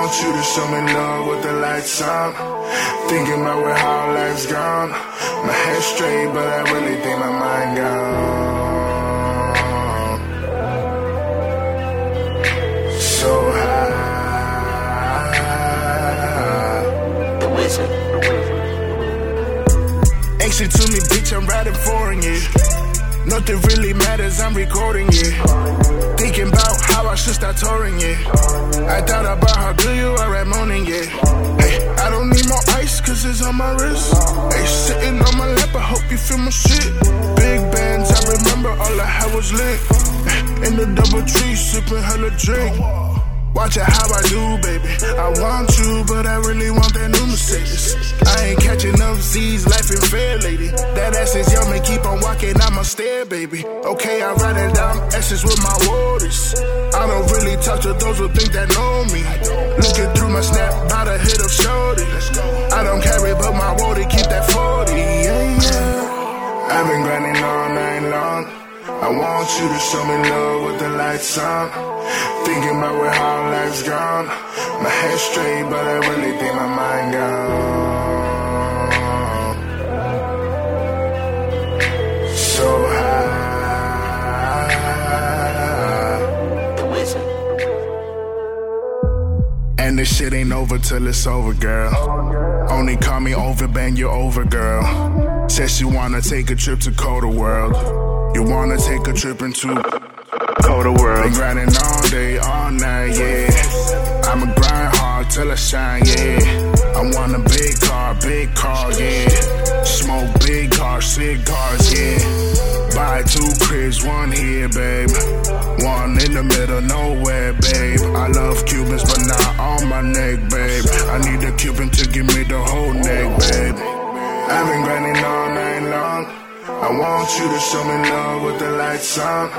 want you to show me love with the lights on. Thinking about where how life's gone. My head straight, but I really think my mind gone. So high. The Wizard. Action to me, bitch, I'm riding foreign, yeah. Nothing really matters, I'm recording, yeah. Thinking about how I should start touring, yeah. I thought about how good you are at morning, yeah. Hey, I don't need more ice, cause it's on my wrist. Hey, sitting on my lap, I hope you feel my shit. Big bands, I remember all I had was lit. In the double tree, sipping hella drink. Watch out how I do, baby. I want you, but I really want that new Mercedes. I ain't catching up Z's, life ain't fair, lady. That ass is young, man, keep on walking, I'ma stare, baby. Okay, I ride it down S's with my waters. I don't really talk to those who think that know me. Looking through my snap, about a hit of shorty. I don't carry, but my water keep that 40, yeah, yeah. I've been grinding all night long. I want you to show me love with the lights on. Thinking about where how life's gone. My head straight, but I really think my mind gone. So high. The Wizard. And this shit ain't over till it's over, girl. Only call me over, bang, you're over, girl. Says she wanna take a trip to Coda World. You wanna take a trip into Coda World. Been grinding all day, all night, yeah. I'ma grind hard till I shine, yeah. I want a big car, yeah. Smoke big cars, cigars, yeah. Buy two cribs, one here, babe. One in the middle, nowhere, babe. I love Cubans, but not on my neck, babe. I need a Cuban to give me the whole neck, babe. I've been grinding all night long. I want you to show me love with the lights on.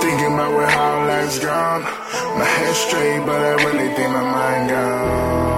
Thinking about where how life's gone. My head straight, but I really think my mind gone.